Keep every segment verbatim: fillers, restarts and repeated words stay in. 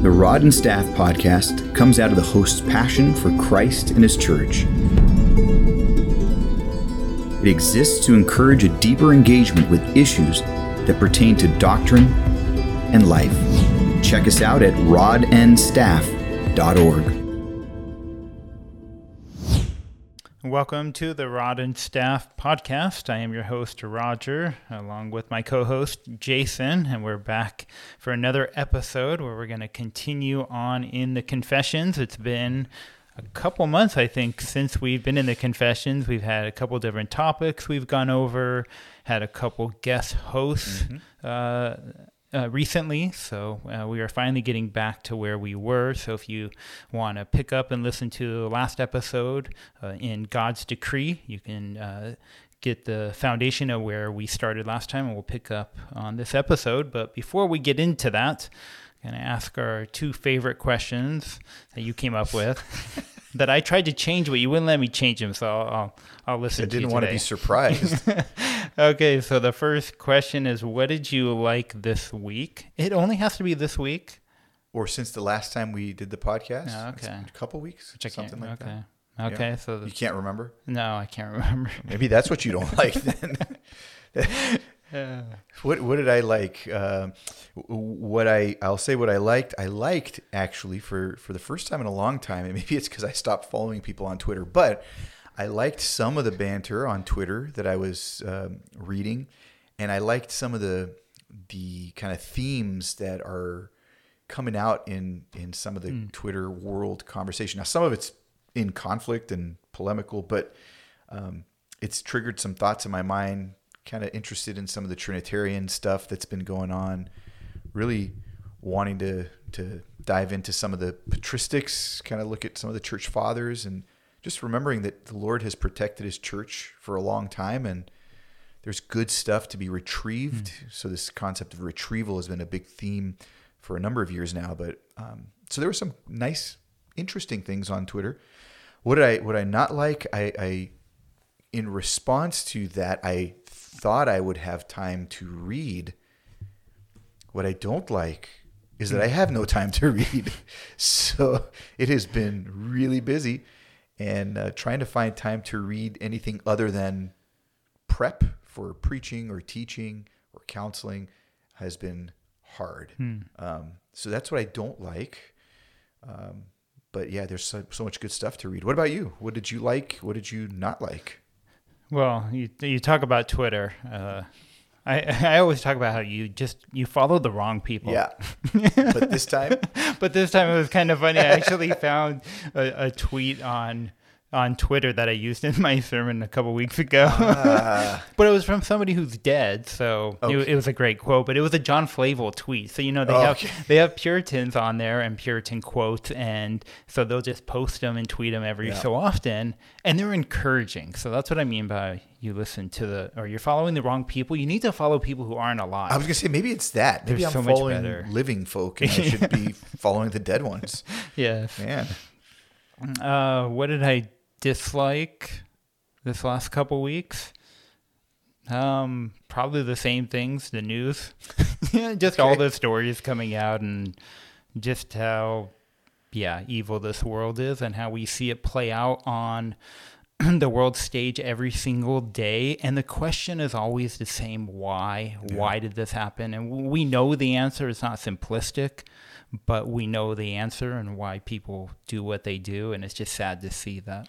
The Rod and Staff podcast comes out of the host's passion for Christ and His Church. It exists to encourage a deeper engagement with issues that pertain to doctrine and life. Check us out at rod n staff dot org. Welcome to the Rod and Staff podcast. I am your host, Roger, along with my co-host, Jason, and we're back for another episode where we're going to continue on in the Confessions. It's been a couple months, I think, since we've been in the Confessions. We've had a couple different topics we've gone over, had a couple guest hosts mm-hmm. uh, Uh, recently, so uh, we are finally getting back to where we were. So if you want to pick up and listen to the last episode uh, in God's Decree, you can uh, get the foundation of where we started last time, and we'll pick up on this episode. But before we get into that, I'm going to ask our two favorite questions that you came up with that I tried to change, but you wouldn't let me change them, so I'll, I'll, I'll listen I to you I didn't want to be surprised. Okay, so the first question is, what did you like this week? It only has to be this week. Or since the last time we did the podcast? Oh, okay. It's a couple weeks, Which something like okay. that. Okay. Yeah. So the, you can't remember? No, I can't remember. Maybe that's what you don't like then. yeah. What What did I like? Uh, what I, I'll say what I liked. I liked, actually, for, for the first time in a long time, and maybe it's because I stopped following people on Twitter, but I liked some of the banter on Twitter that I was um, reading, and I liked some of the the kind of themes that are coming out in, in some of the mm. Twitter world conversation. Now, some of it's in conflict and polemical, but um, it's triggered some thoughts in my mind, kind of interested in some of the Trinitarian stuff that's been going on, really wanting to, to dive into some of the patristics, kind of look at some of the church fathers, and just remembering that the Lord has protected His church for a long time, and there's good stuff to be retrieved. Mm. So this concept of retrieval has been a big theme for a number of years now. But um, so there were some nice, interesting things on Twitter. What did I what I not like? I, I in response to that, I thought I would have time to read. What I don't like is that I have no time to read. So it has been really busy. And uh, trying to find time to read anything other than prep for preaching or teaching or counseling has been hard. Hmm. Um, so that's what I don't like. Um, but yeah, there's so, so much good stuff to read. What about you? What did you like? What did you not like? Well, you you talk about Twitter. Uh, I I always talk about how you just you follow the wrong people. Yeah. But this time, but this time it was kind of funny. I actually found a, a tweet on on Twitter that I used in my sermon a couple weeks ago. Uh, but it was from somebody who's dead, so okay. it, it was a great quote. But it was a John Flavel tweet, so you know they oh, have okay. they have Puritans on there and Puritan quotes, and so they'll just post them and tweet them every yeah. so often, and they're encouraging. So that's what I mean by you listen to the or you're following the wrong people. You need to follow people who aren't alive. I was gonna say maybe it's that. Maybe There's I'm so following much better. living folk, and I should be following the dead ones. Yes, man. Uh, what did I? dislike this last couple weeks? Um, probably the same things, the news. yeah, just okay. all the stories coming out and just how yeah, evil this world is and how we see it play out on the world stage every single day. And the question is always the same, why? Yeah. Why did this happen? And we know the answer. It's not simplistic, but we know the answer and why people do what they do. And it's just sad to see that.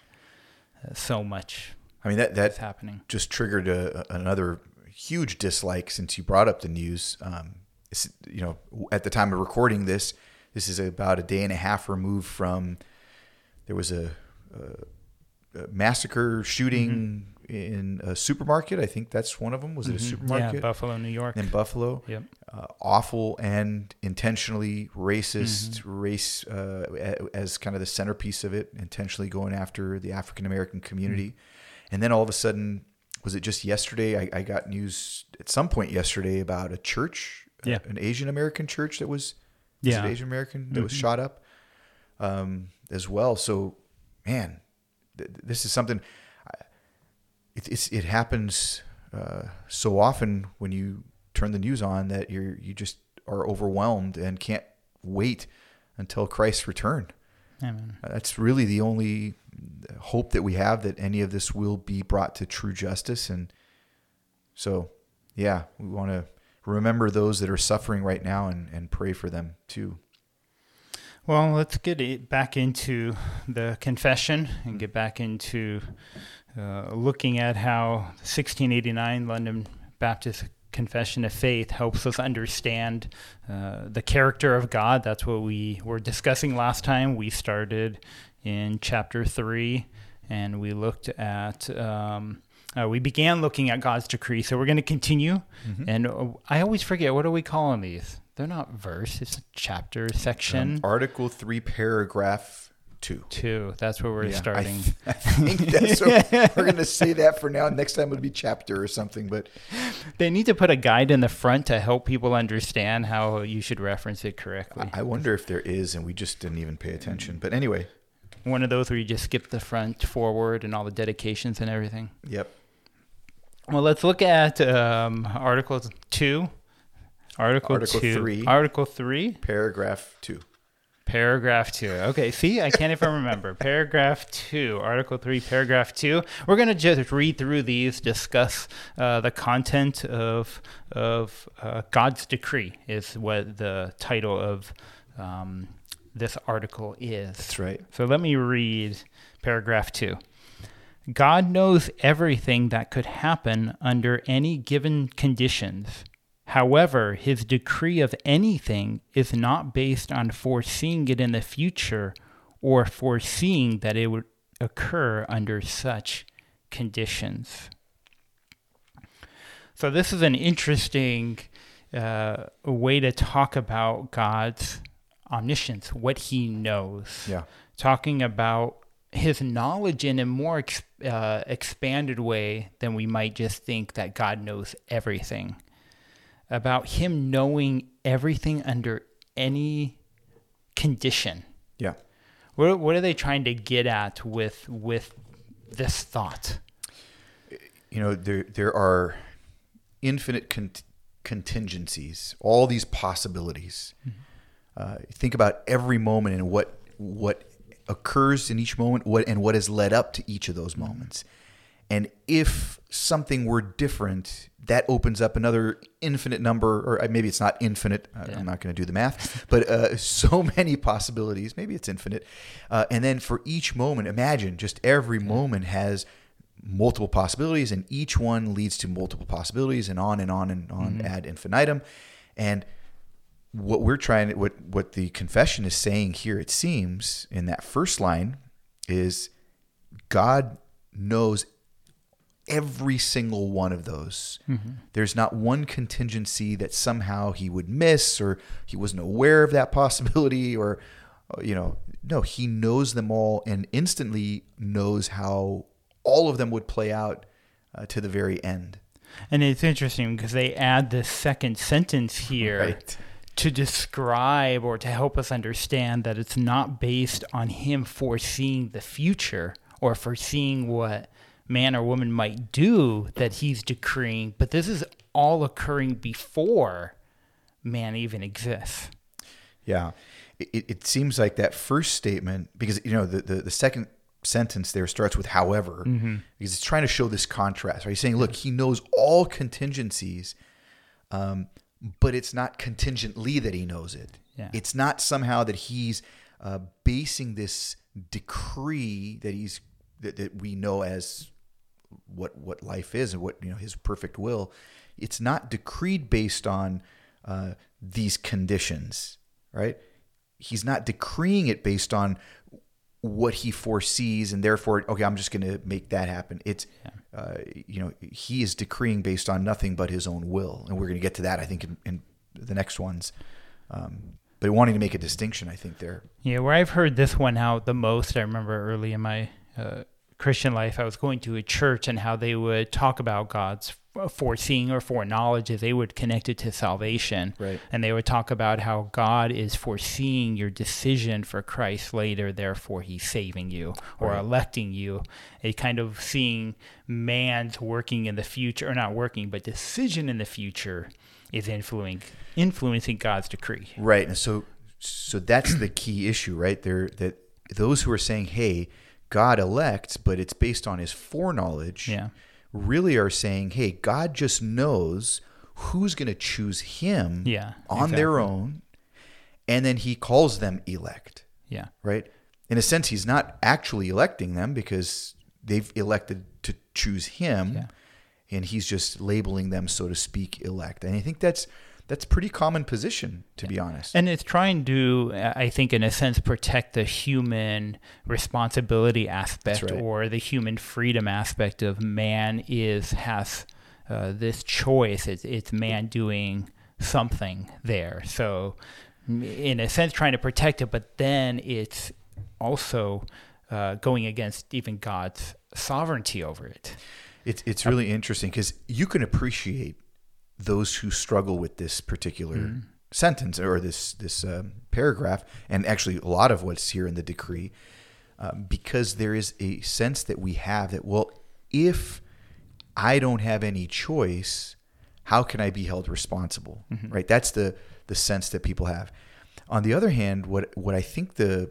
So much. I mean, that that's happening. Just triggered a, another huge dislike since you brought up the news. Um, you know, at the time of recording this, this is about a day and a half removed from there was a, a, a massacre shooting mm-hmm. in a supermarket. I think that's one of them. Was mm-hmm. it a supermarket? Yeah, Buffalo, New York. In Buffalo. Yep. Uh, awful and intentionally racist, mm-hmm. race uh, as kind of the centerpiece of it, intentionally going after the African-American community. Mm-hmm. And then all of a sudden, was it just yesterday? I, I got news at some point yesterday about a church, yeah. a, an Asian-American church that was, was yeah. Asian-American that mm-hmm. was shot up um, as well. So, man, th- this is something, it, it's, it happens uh, so often when you turn the news on that you're you just are overwhelmed and can't wait until Christ's return. Amen. That's really the only hope that we have, that any of this will be brought to true justice. And so, yeah, we want to remember those that are suffering right now and, and pray for them too. Well, let's get it back into the confession and get back into uh, looking at how sixteen eighty-nine London Baptist Confession of Faith helps us understand uh, the character of God. That's what we were discussing last time. We started in chapter three, and we looked at... Um, Uh, we began looking at God's decree, so we're going to continue. Mm-hmm. And uh, I always forget, what are we calling these? They're not verse, it's a chapter, section. Um, Article three, paragraph two. Two, that's where we're yeah, starting. I, th- I think that's what we're going to say that for now. Next time it'll be chapter or something. But they need to put a guide in the front to help people understand how you should reference it correctly. I, I wonder if there is, and we just didn't even pay attention. But anyway. One of those where you just skip the front forward and all the dedications and everything. Yep. Well, let's look at um, Article two, Article, Article two, three, Article three, Paragraph two, Paragraph two. Okay, see, I can't even remember. Paragraph two, Article three, Paragraph two. We're gonna just read through these, discuss uh, the content of of uh, God's decree is what the title of um, this article is. That's right. So let me read Paragraph two. God knows everything that could happen under any given conditions. However, his decree of anything is not based on foreseeing it in the future or foreseeing that it would occur under such conditions. So this is an interesting uh, way to talk about God's omniscience, what he knows. Yeah. Talking about his knowledge in a more uh, expanded way than we might just think that God knows everything. About him knowing everything under any condition. Yeah. What what are they trying to get at with with this thought? You know, there there are infinite con- contingencies, all these possibilities. Mm-hmm. Uh, think about every moment and what what. occurs in each moment, what and what has led up to each of those moments. And if something were different, that opens up another infinite number, or maybe it's not infinite, yeah. I'm not going to do the math, but uh, so many possibilities, maybe it's infinite. Uh, and then for each moment, imagine just every moment has multiple possibilities, and each one leads to multiple possibilities, and on and on and on, mm-hmm. ad infinitum. And What we're trying, what what the confession is saying here, it seems, in that first line, is God knows every single one of those. Mm-hmm. There's not one contingency that somehow he would miss, or he wasn't aware of that possibility, or, you know, no, he knows them all and instantly knows how all of them would play out uh, to the very end. And it's interesting because they add this second sentence here. Right. To describe or to help us understand that it's not based on him foreseeing the future or foreseeing what man or woman might do that he's decreeing, but this is all occurring before man even exists. Yeah. It, it seems like that first statement, because, you know, the, the, the second sentence there starts with however, mm-hmm. because it's trying to show this contrast, right? He's saying, look, he knows all contingencies, um, but it's not contingently that he knows it. Yeah. It's not somehow that he's uh, basing this decree that he's that, that we know as what what life is and what, you know, his perfect will. It's not decreed based on uh, these conditions, right? He's not decreeing it based on what he foresees and therefore, okay, I'm just going to make that happen. It's, yeah. uh, you know, he is decreeing based on nothing but his own will. And we're going to get to that, I think, in, in the next ones. Um, but wanting to make a distinction, I think, there. Yeah, where I've heard this one out the most, I remember early in my uh, Christian life, I was going to a church and how they would talk about God's foreseeing or foreknowledge, as they would connect it to salvation. Right. And they would talk about how God is foreseeing your decision for Christ later, therefore he's saving you or right. electing you. A kind of seeing man's working in the future, or not working, but decision in the future is influencing influencing God's decree. Right. And so So that's the key issue, right there, that those who are saying, hey, God elects, but it's based on his foreknowledge, yeah. really are saying, hey, God just knows who's going to choose him yeah, on exactly. their own, and then he calls them elect. Yeah. Right? In a sense, he's not actually electing them because they've elected to choose him, yeah. and he's just labeling them, so to speak, elect. And I think that's... That's pretty common position, to yeah. be honest. And it's trying to, I think, in a sense, protect the human responsibility aspect right. or the human freedom aspect of man is has uh, this choice. It's, it's man doing something there. So, in a sense, trying to protect it, but then it's also uh, going against even God's sovereignty over it. It's it's really um, interesting because you can appreciate those who struggle with this particular mm. sentence or this this um, paragraph, and actually a lot of what's here in the decree, um, because there is a sense that we have that, well, if I don't have any choice, how can I be held responsible? Mm-hmm. Right? That's the the sense that people have. On the other hand, what what I think the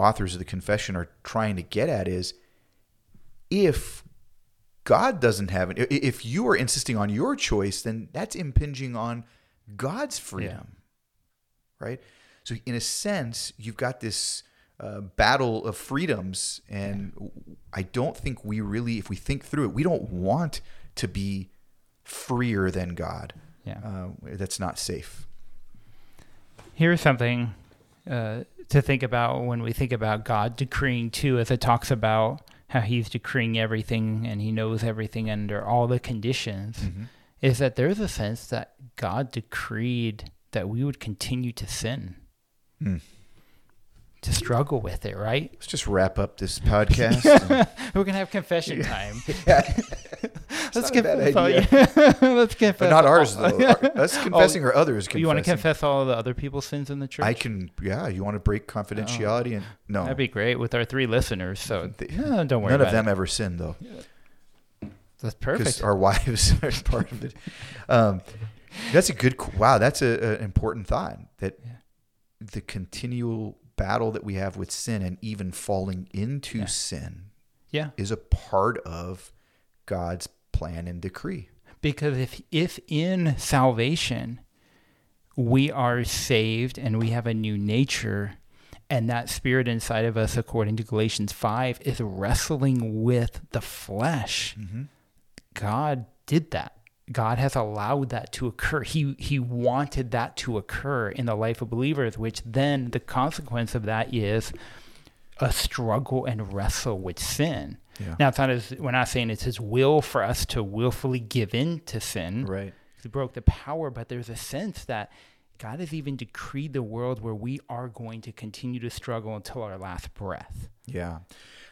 authors of the confession are trying to get at is, if God doesn't have it. If you are insisting on your choice, then that's impinging on God's freedom, yeah. right? So in a sense, you've got this uh, battle of freedoms, and yeah. I don't think we really, if we think through it, we don't want to be freer than God. Yeah. Uh, that's not safe. Here's something uh, to think about when we think about God decreeing too, as it talks about how he's decreeing everything and he knows everything under all the conditions, mm-hmm. is that there's a sense that God decreed that we would continue to sin, mm. to struggle with it, right? Let's just wrap up this podcast. and... We're going to have confession yeah. time. Yeah. Let's confess all you. Let's confess. But not ours, though. Us confessing oh, or others confessing. You want to confess all the other people's sins in the church? I can, yeah. You want to break confidentiality? Oh. and No. That'd be great with our three listeners. So they, oh, don't worry None about of them it. Ever sin, though. Yeah. That's perfect. Because our wives are part of it. Um, that's a good, wow, that's an important thought, that yeah. the continual battle that we have with sin and even falling into yeah. sin yeah. is a part of God's plan and decree. Because if if in salvation we are saved and we have a new nature, and that spirit inside of us, according to Galatians five, is wrestling with the flesh, mm-hmm. God did that. God has allowed that to occur. He he wanted that to occur in the life of believers, which then the consequence of that is a struggle and wrestle with sin. Yeah. Now, it's not as, we're not saying it's his will for us to willfully give in to sin. Right. He broke the power, but there's a sense that God has even decreed the world where we are going to continue to struggle until our last breath. Yeah.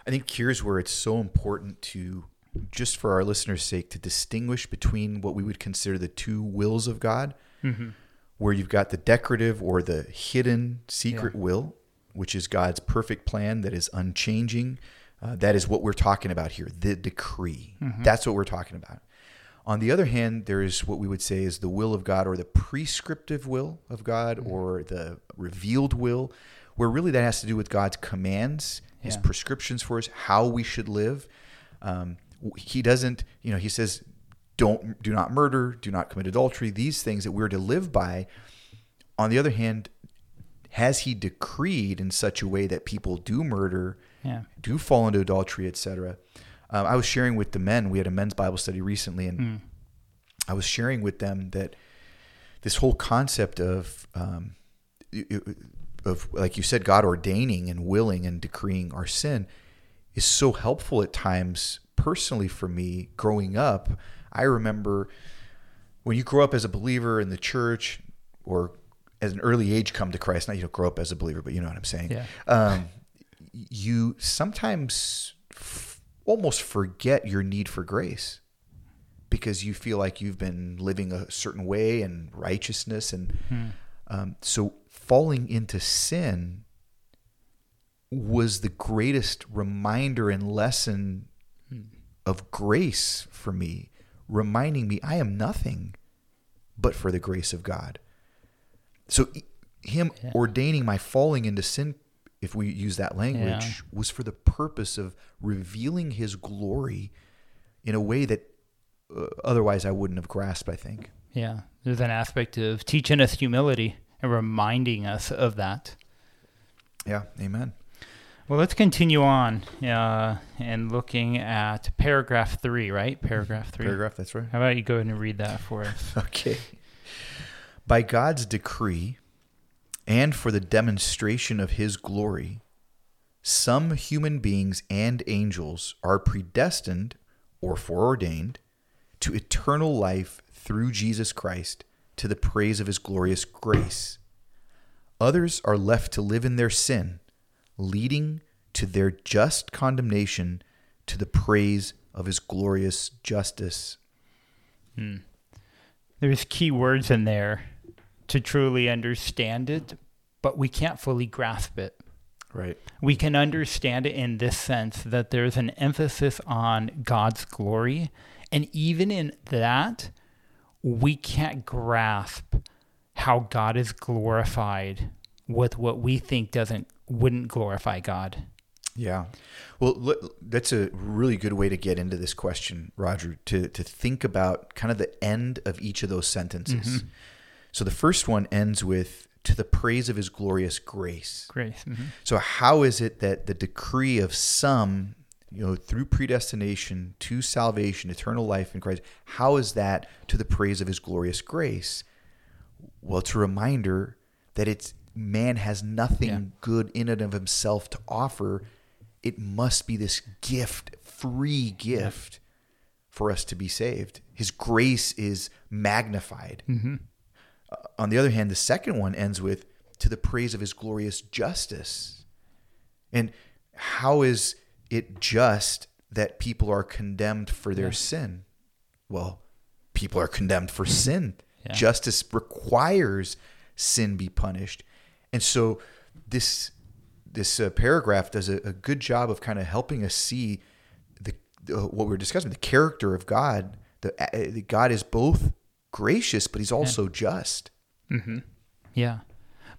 I think here's where it's so important to, just for our listeners' sake, to distinguish between what we would consider the two wills of God, mm-hmm. where you've got the decorative or the hidden secret yeah. will, which is God's perfect plan that is unchanging. Uh, that is what we're talking about here, the decree. Mm-hmm. That's what we're talking about. On the other hand, there is what we would say is the will of God, or the prescriptive will of God, mm-hmm. or the revealed will, where really that has to do with God's commands, yeah. his prescriptions for us, how we should live. Um, he doesn't, you know, he says, don't, do not murder, do not commit adultery, these things that we're to live by. On the other hand, has he decreed in such a way that people do murder, yeah. do fall into adultery, et cetera. Um, I was sharing with the men, we had a men's Bible study recently, and mm. I was sharing with them that this whole concept of, um, of like you said, God ordaining and willing and decreeing our sin is so helpful at times. Personally, for me, growing up, I remember when you grow up as a believer in the church, or as an early age come to Christ, not you don't grow up as a believer, but you know what I'm saying. Yeah. Um, you sometimes f- almost forget your need for grace because you feel like you've been living a certain way and righteousness. And hmm. um, so falling into sin was the greatest reminder and lesson hmm. of grace for me, reminding me I am nothing but for the grace of God. So him yeah. ordaining my falling into sin, if we use that language, yeah. was for the purpose of revealing his glory in a way that uh, otherwise I wouldn't have grasped, I think. Yeah, there's an aspect of teaching us humility and reminding us of that. Yeah, amen. Well, let's continue on uh, and looking at paragraph three, right? Paragraph three. Paragraph, that's right. How about you go ahead and read that for us? Okay. By God's decree and for the demonstration of his glory, some human beings and angels are predestined or foreordained to eternal life through Jesus Christ to the praise of his glorious grace. Others are left to live in their sin, leading to their just condemnation to the praise of his glorious justice. Hmm. There's key words in there to truly understand it, but we can't fully grasp it. Right. We can understand it in this sense, that there's an emphasis on God's glory, and even in that, we can't grasp how God is glorified with what we think doesn't wouldn't glorify God. Yeah. Well, that's a really good way to get into this question, Roger, to, to think about kind of the end of each of those sentences. Mm-hmm. So the first one ends with, to the praise of his glorious grace. Grace. Mm-hmm. So how is it that the decree of some, you know, through predestination to salvation, eternal life in Christ, how is that to the praise of his glorious grace? Well, it's a reminder that it's, man has nothing yeah. good in and of himself to offer. It must be this gift, free gift yeah. for us to be saved. His grace is magnified. Mm-hmm. Uh, on the other hand, the second one ends with, to the praise of his glorious justice. And how is it just that people are condemned for their yeah. sin? Well, people are condemned for sin. Yeah. Justice requires sin be punished. And so this this uh, paragraph does a, a good job of kind of helping us see the uh, what we we're discussing, the character of God. The, uh, the God is both gracious, but he's also yeah. just. Mm-hmm. Yeah.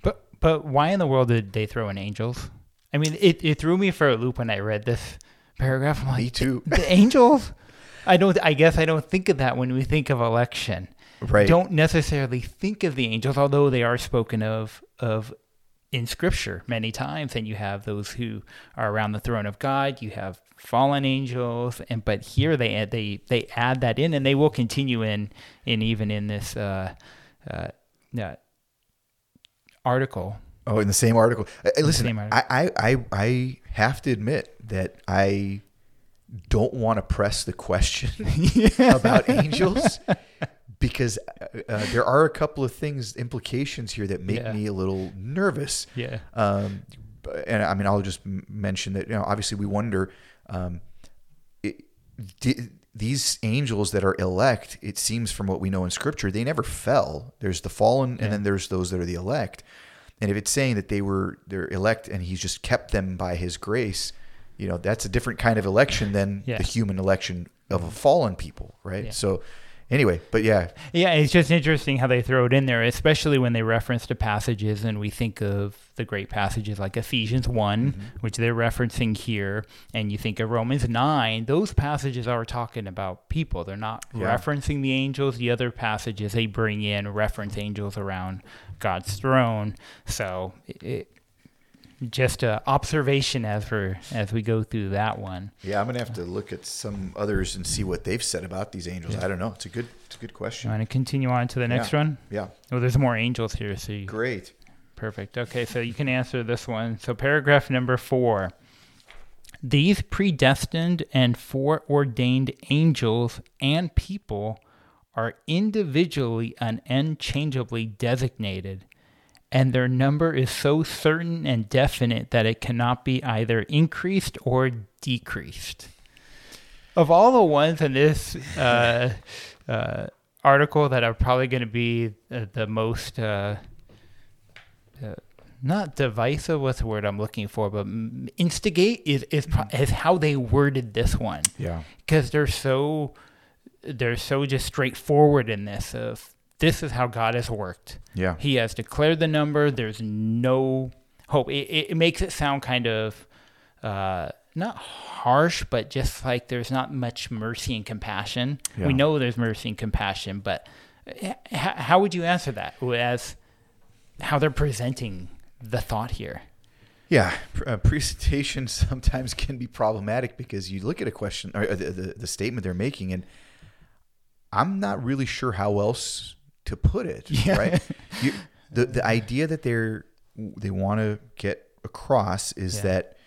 But but why in the world did they throw in angels? I mean, it, it threw me for a loop when I read this paragraph. I'm like, me too. The, the angels? I don't. I guess I don't think of that when we think of election. Right. Don't necessarily think of the angels, although they are spoken of of in Scripture many times, and you have those who are around the throne of God. You have fallen angels, and but here they they they add that in, and they will continue in in even in this uh, uh, uh, article. Oh, in the same article. Uh, listen, same article. I, I I have to admit that I don't want to press the question yeah. about angels. Because uh, there are a couple of things, implications here that make yeah. me a little nervous. Yeah. Um, and I mean, I'll just mention that, you know, obviously we wonder, um, it, d- these angels that are elect, it seems from what we know in Scripture, they never fell. There's the fallen yeah. and then there's those that are the elect. And if it's saying that they were, they're elect and he's just kept them by his grace, you know, that's a different kind of election than yeah. the human election of a fallen people, right? Yeah. So... Anyway, but yeah. Yeah, it's just interesting how they throw it in there, especially when they reference the passages, and we think of the great passages like Ephesians one, mm-hmm. which they're referencing here, and you think of Romans nine. Those passages are talking about people. They're not yeah. referencing the angels. The other passages they bring in reference angels around God's throne. So it, it, just an observation as we as we go through that one. Yeah, I'm gonna have to look at some others and see what they've said about these angels. Yeah. I don't know. It's a good it's a good question. You want to continue on to the next yeah. one? Yeah. Well, there's more angels here. So you, great. Perfect. Okay, so you can answer this one. So paragraph number four. These predestined and foreordained angels and people are individually and unchangeably designated, and their number is so certain and definite that it cannot be either increased or decreased. Of all the ones in this uh, uh, article that are probably going to be uh, the most, uh, uh, not divisive, what's the word I'm looking for, but instigate is, is, pro- is how they worded this one. Yeah. Because they're so, they're so just straightforward in this of, this is how God has worked. Yeah. He has declared the number. There's no hope. It, it, it makes it sound kind of uh, not harsh, but just like there's not much mercy and compassion. Yeah. We know there's mercy and compassion, but h- how would you answer that as how they're presenting the thought here? Yeah, uh, presentation sometimes can be problematic because you look at a question or the, the, the statement they're making, and I'm not really sure how else to put it. Yeah. Right? You, the the idea that they're they want to get across is yeah. that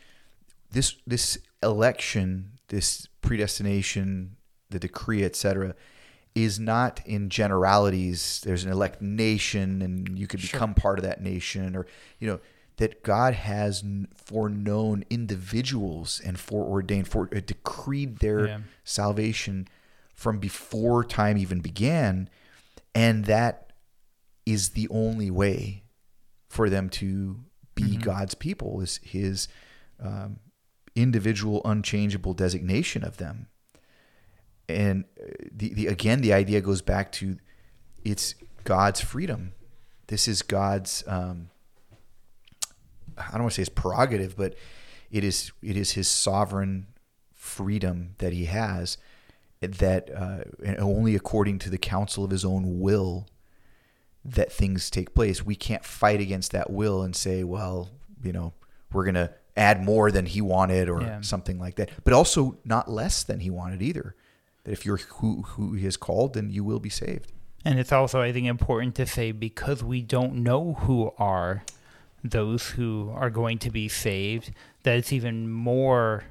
this this election, this predestination, the decree, et cetera, is not in generalities. There's an elect nation, and you could sure. become part of that nation, or you know. That God has foreknown individuals and foreordained, for, uh, decreed their yeah. salvation from before time even began. And that is the only way for them to be mm-hmm. God's people, is his um, individual, unchangeable designation of them. And the, the again, the idea goes back to it's God's freedom. This is God's... Um, I don't want to say it's prerogative, but it is it is his sovereign freedom that he has, that uh, and only according to the counsel of his own will that things take place. We can't fight against that will and say, well, you know, we're going to add more than he wanted or yeah. something like that, but also not less than he wanted either. That if you're who, who he has called, then you will be saved. And it's also, I think, important to say, because we don't know who are those who are going to be saved, that it's even more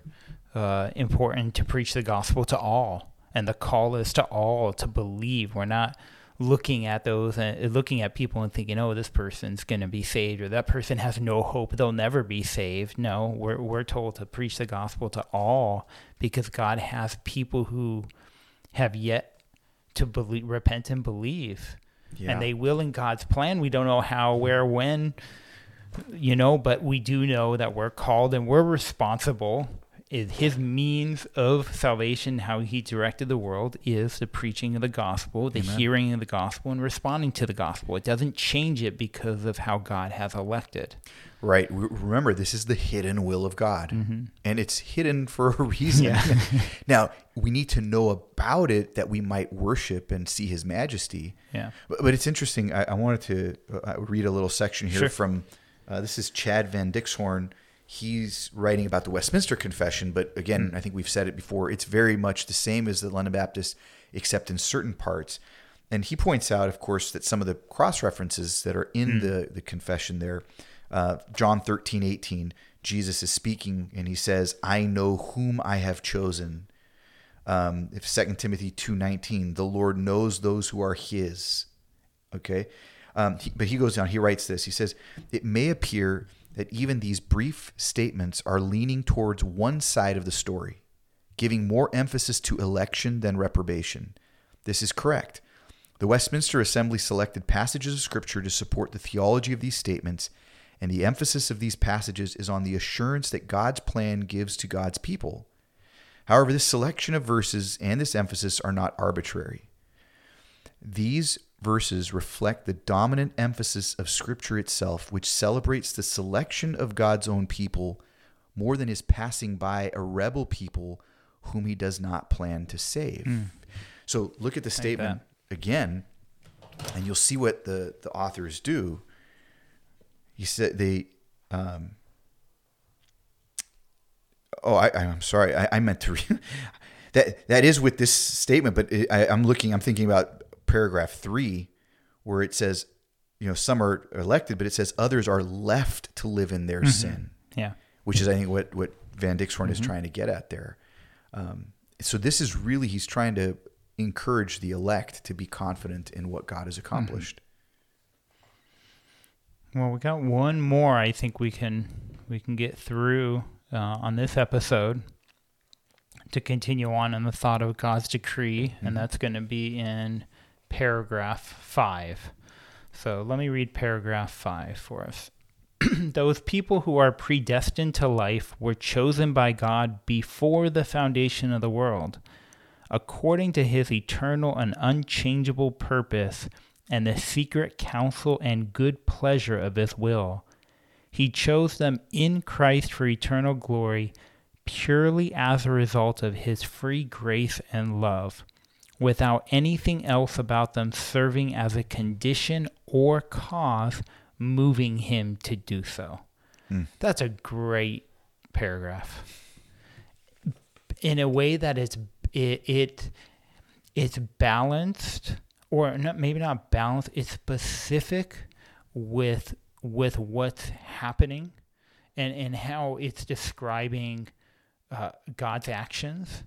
uh, important to preach the gospel to all. And the call is to all to believe. We're not looking at those and looking at people and thinking, oh, this person's going to be saved, or that person has no hope, they'll never be saved. No, we're we're told to preach the gospel to all, because God has people who have yet to believe, repent and believe. Yeah. And they will in God's plan. We don't know how, where, when, you know, but we do know that we're called and we're responsible. Is his means of salvation, how he directed the world, is the preaching of the gospel, the Amen. Hearing of the gospel, and responding to the gospel. It doesn't change it because of how God has elected. Right. Remember, this is the hidden will of God, mm-hmm. and it's hidden for a reason. Yeah. Now, we need to know about it that we might worship and see his majesty. Yeah. But, but it's interesting. I, I wanted to uh, read a little section here sure. from... Uh, this is Chad Van Dixhorn. He's writing about the Westminster Confession, but again, I think we've said it before, it's very much the same as the London Baptist, except in certain parts. And he points out, of course, that some of the cross-references that are in mm. the, the confession there, uh, John thirteen eighteen, Jesus is speaking, and he says, I know whom I have chosen. Um, if Second Timothy two nineteen, the Lord knows those who are his. Okay? Um, he, but he goes down, he writes this, he says, it may appear that even these brief statements are leaning towards one side of the story, giving more emphasis to election than reprobation. This is correct. The Westminster Assembly selected passages of Scripture to support the theology of these statements, and the emphasis of these passages is on the assurance that God's plan gives to God's people. However, this selection of verses and this emphasis are not arbitrary. These verses reflect the dominant emphasis of Scripture itself, which celebrates the selection of God's own people more than his passing by a rebel people whom he does not plan to save. Mm. So look at the statement again, and you'll see what the, the authors do. He said they... Um, oh, I, I'm sorry. I, I meant to read... that, that is with this statement, but it, I, I'm looking, I'm thinking about... paragraph three, where it says, you know, some are elected, but it says others are left to live in their mm-hmm. sin. Yeah. Which is, I think, what, what Van Dixhorn mm-hmm. is trying to get at there. Um, so this is really, he's trying to encourage the elect to be confident in what God has accomplished. Mm-hmm. Well, we got one more I think we can, we can get through uh, on this episode to continue on in the thought of God's decree, mm-hmm. and that's going to be in... paragraph five. So let me read paragraph five for us. Those people who are predestined to life were chosen by God before the foundation of the world, according to his eternal and unchangeable purpose and the secret counsel and good pleasure of his will. He chose them in Christ for eternal glory, purely as a result of his free grace and love, without anything else about them serving as a condition or cause moving him to do so. Mm. That's a great paragraph. In a way that it's it, it it's balanced, or not, maybe not balanced. It's specific with with what's happening, and, and how it's describing uh, God's actions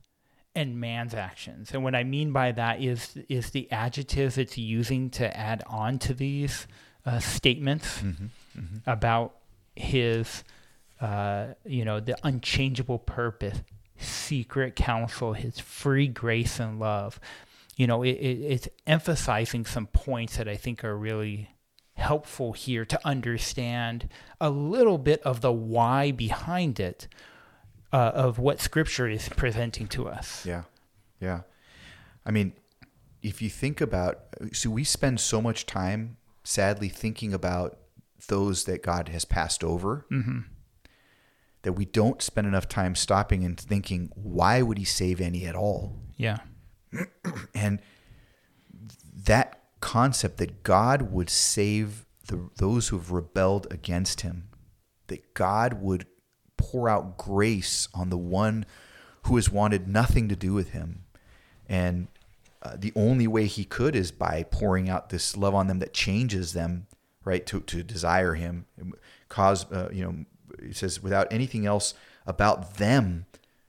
and man's actions. And what I mean by that is is the adjectives it's using to add on to these uh, statements mm-hmm, mm-hmm. about his, uh, you know, the unchangeable purpose, secret counsel, his free grace and love. You know, it, it, it's emphasizing some points that I think are really helpful here to understand a little bit of the why behind it, uh, of what Scripture is presenting to us. Yeah, yeah. I mean, if you think about, so we spend so much time, sadly, thinking about those that God has passed over, mm-hmm. that we don't spend enough time stopping and thinking, why would he save any at all? Yeah. And that concept that God would save the, those who have rebelled against him, that God would pour out grace on the one who has wanted nothing to do with him. And uh, the only way he could is by pouring out this love on them that changes them, right, to, to desire him, cause, uh, you know, it says without anything else about them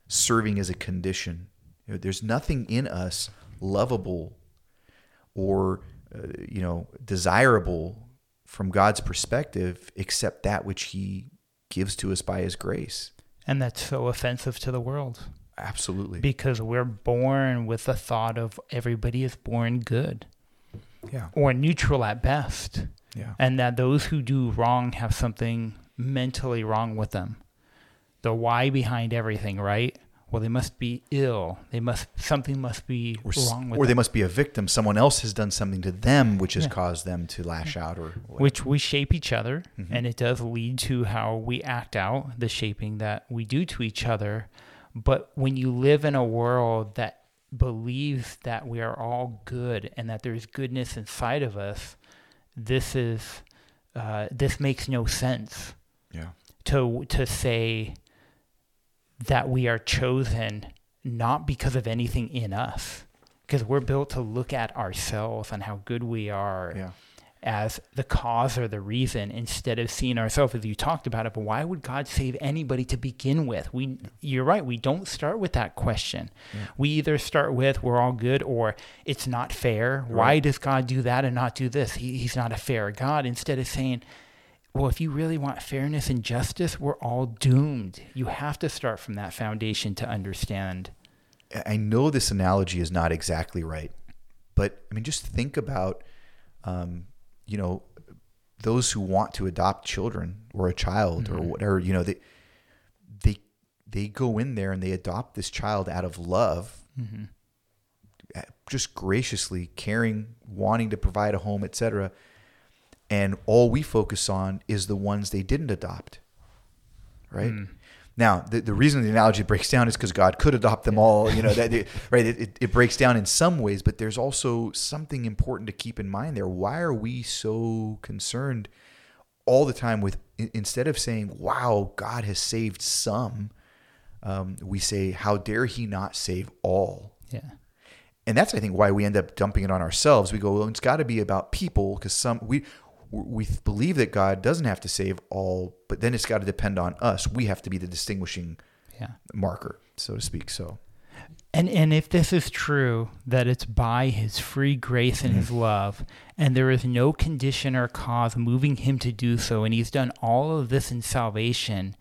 serving as a condition. There's nothing in us lovable or, uh, you know, desirable from God's perspective except that which he gives to us by his grace. And that's so offensive to the world. Absolutely. Because we're born with the thought of everybody is born good. Yeah. Or neutral at best. Yeah. And that those who do wrong have something mentally wrong with them. The why behind everything, right? Well, they must be ill. They must something must be or, wrong with or them. Or they must be a victim. Someone else has done something to them, which has yeah. caused them to lash out. Or whatever. Which we shape each other, mm-hmm. and it does lead to how we act out, the shaping that we do to each other. But when you live in a world that believes that we are all good and that there is goodness inside of us, this is uh, this makes no sense. Yeah. To to say. That we are chosen not because of anything in us, because we're built to look at ourselves and how good we are yeah. as the cause or the reason, instead of seeing ourselves as you talked about it. But why would God save anybody to begin with? We, yeah. You're right. We don't start with that question. Yeah. We either start with we're all good or it's not fair. Right. Why does God do that and not do this? He, he's not a fair God. Instead of saying, well, if you really want fairness and justice, we're all doomed. You have to start from that foundation to understand. I know this analogy is not exactly right, but I mean, just think about, um, you know, those who want to adopt children or a child mm-hmm. or whatever, you know, they, they, they go in there and they adopt this child out of love, mm-hmm. just graciously caring, wanting to provide a home, et cetera. And all we focus on is the ones they didn't adopt, right? Mm. Now, the, the reason the analogy breaks down is because God could adopt them all, you know, that, right? It, it, it breaks down in some ways, but there's also something important to keep in mind there. Why are we so concerned all the time with, instead of saying, wow, God has saved some, um, we say, how dare he not save all? Yeah. And that's, I think, why we end up dumping it on ourselves. We go, well, it's got to be about people because some we we believe that God doesn't have to save all, but then it's got to depend on us. We have to be the distinguishing yeah. marker, so to speak. So, and and if this is true, that it's by his free grace and mm-hmm. his love, and there is no condition or cause moving him to do so, and he's done all of this in salvation,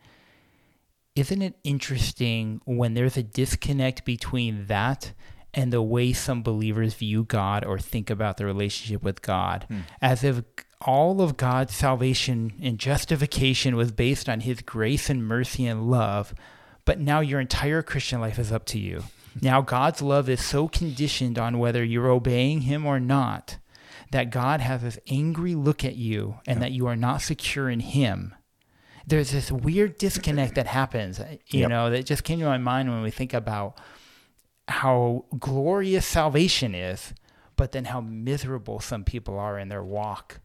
isn't it interesting when there's a disconnect between that and the way some believers view God or think about the relationship with God, hmm. as if all of God's salvation and justification was based on his grace and mercy and love, but now your entire Christian life is up to you. Now God's love is so conditioned on whether you're obeying him or not that God has this angry look at you and yeah. that you are not secure in him. There's this weird disconnect that happens, you yep. know, that just came to my mind when we think about how glorious salvation is, but then how miserable some people are in their walk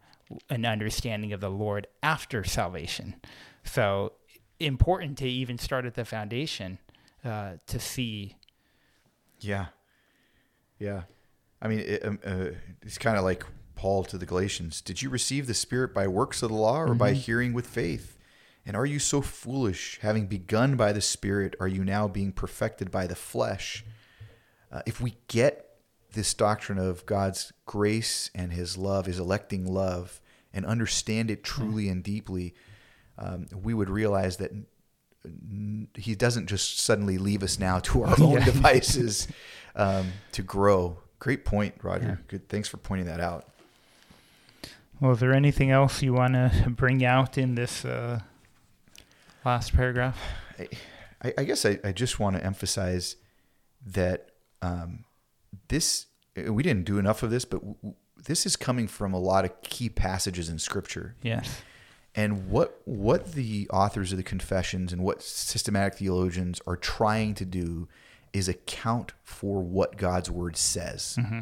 and understanding of the Lord after salvation. So important to even start at the foundation uh, to see. Yeah. Yeah. I mean, it, um, uh, it's kind of like Paul to the Galatians. Did you receive the Spirit by works of the law or mm-hmm. by hearing with faith? And are you so foolish, having begun by the Spirit, are you now being perfected by the flesh? Uh, if we get this doctrine of God's grace and his love, his electing love, and understand it truly mm-hmm. and deeply, um, we would realize that n- he doesn't just suddenly leave us now to our own yeah. devices um, to grow. Great point, Roger. Yeah. Good. Thanks for pointing that out. Well, is there anything else you want to bring out in this uh, last paragraph? I, I guess I, I just want to emphasize that um, this, we didn't do enough of this, but w- this is coming from a lot of key passages in Scripture. Yes. And what what the authors of the Confessions and what systematic theologians are trying to do is account for what God's Word says. Mm-hmm.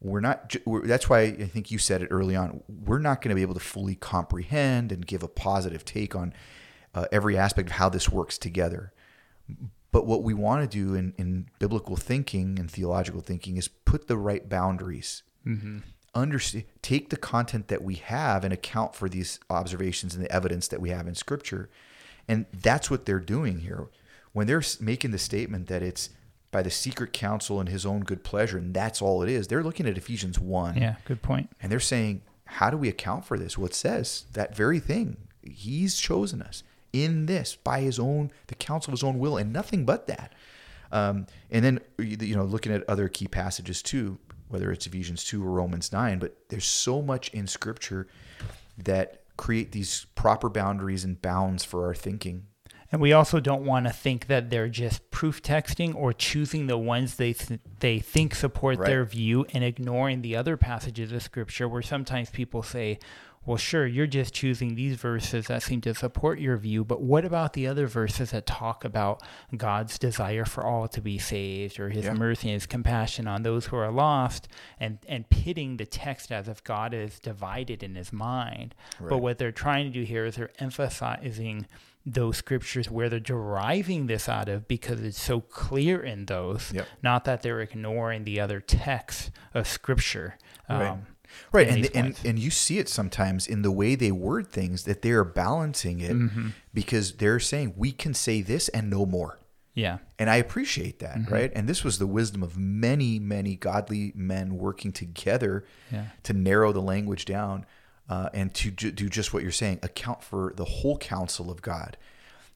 We're not. We're, that's why I think you said it early on. We're not going to be able to fully comprehend and give a positive take on uh, every aspect of how this works together. But what we want to do in, in biblical thinking and theological thinking is put the right boundaries. Mm-hmm. Understand, take the content that we have and account for these observations and the evidence that we have in Scripture, and that's what they're doing here when they're making the statement that it's by the secret counsel and his own good pleasure, and that's all it is. They're looking at Ephesians one. Yeah, good point. And they're saying, how do we account for this? Well, it says that very thing. He's chosen us in this by his own, the counsel of his own will, and nothing but that. Um, and then, you know, looking at other key passages too, whether it's Ephesians two or Romans nine, but there's so much in Scripture that create these proper boundaries and bounds for our thinking. And we also don't want to think that they're just proof texting or choosing the ones they th- they think support right. their view and ignoring the other passages of Scripture, where sometimes people say, well, sure, you're just choosing these verses that seem to support your view, but what about the other verses that talk about God's desire for all to be saved or his yeah. mercy and his compassion on those who are lost, and, and pitting the text as if God is divided in his mind. Right. But what they're trying to do here is they're emphasizing those Scriptures where they're deriving this out of, because it's so clear in those, yep. not that they're ignoring the other texts of Scripture. Um, right, right. And, the, and and you see it sometimes in the way they word things, that they're balancing it mm-hmm. because they're saying, we can say this and no more. Yeah. And I appreciate that, mm-hmm. right? And this was the wisdom of many, many godly men working together yeah. to narrow the language down. Uh, and to ju- do just what you're saying, account for the whole counsel of God.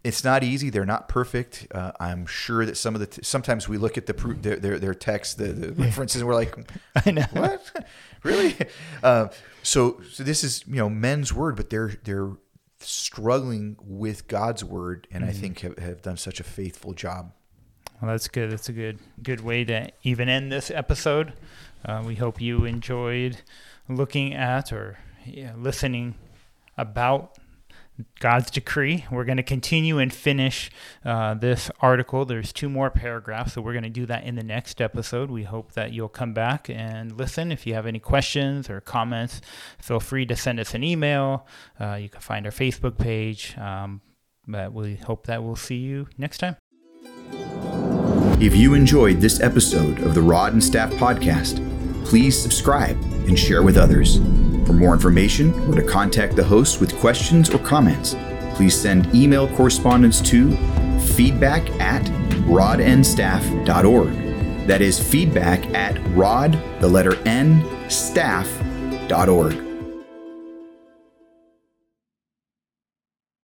It's not easy. They're not perfect. Uh, I'm sure that some of the t- sometimes we look at the pro- their, their their text, the, the references, and we're like, I know. What? Really? Uh, so so this is, you know, men's word, but they're they're struggling with God's word, and mm-hmm. I think have, have done such a faithful job. Well, that's good. That's a good good way to even end this episode. Uh, we hope you enjoyed looking at or. Yeah, listening about God's decree. We're going to continue and finish uh, this article. There's two more paragraphs, so we're going to do that in the next episode. We hope that you'll come back and listen. If you have any questions or comments, feel free to send us an email. Uh, you can find our Facebook page. Um, but we hope that we'll see you next time. If you enjoyed this episode of the Rod and Staff Podcast, please subscribe and share with others. For more information or to contact the host with questions or comments, please send email correspondence to feedback at rodnstaff dot org. That is feedback at rod, the letter N, staff dot org.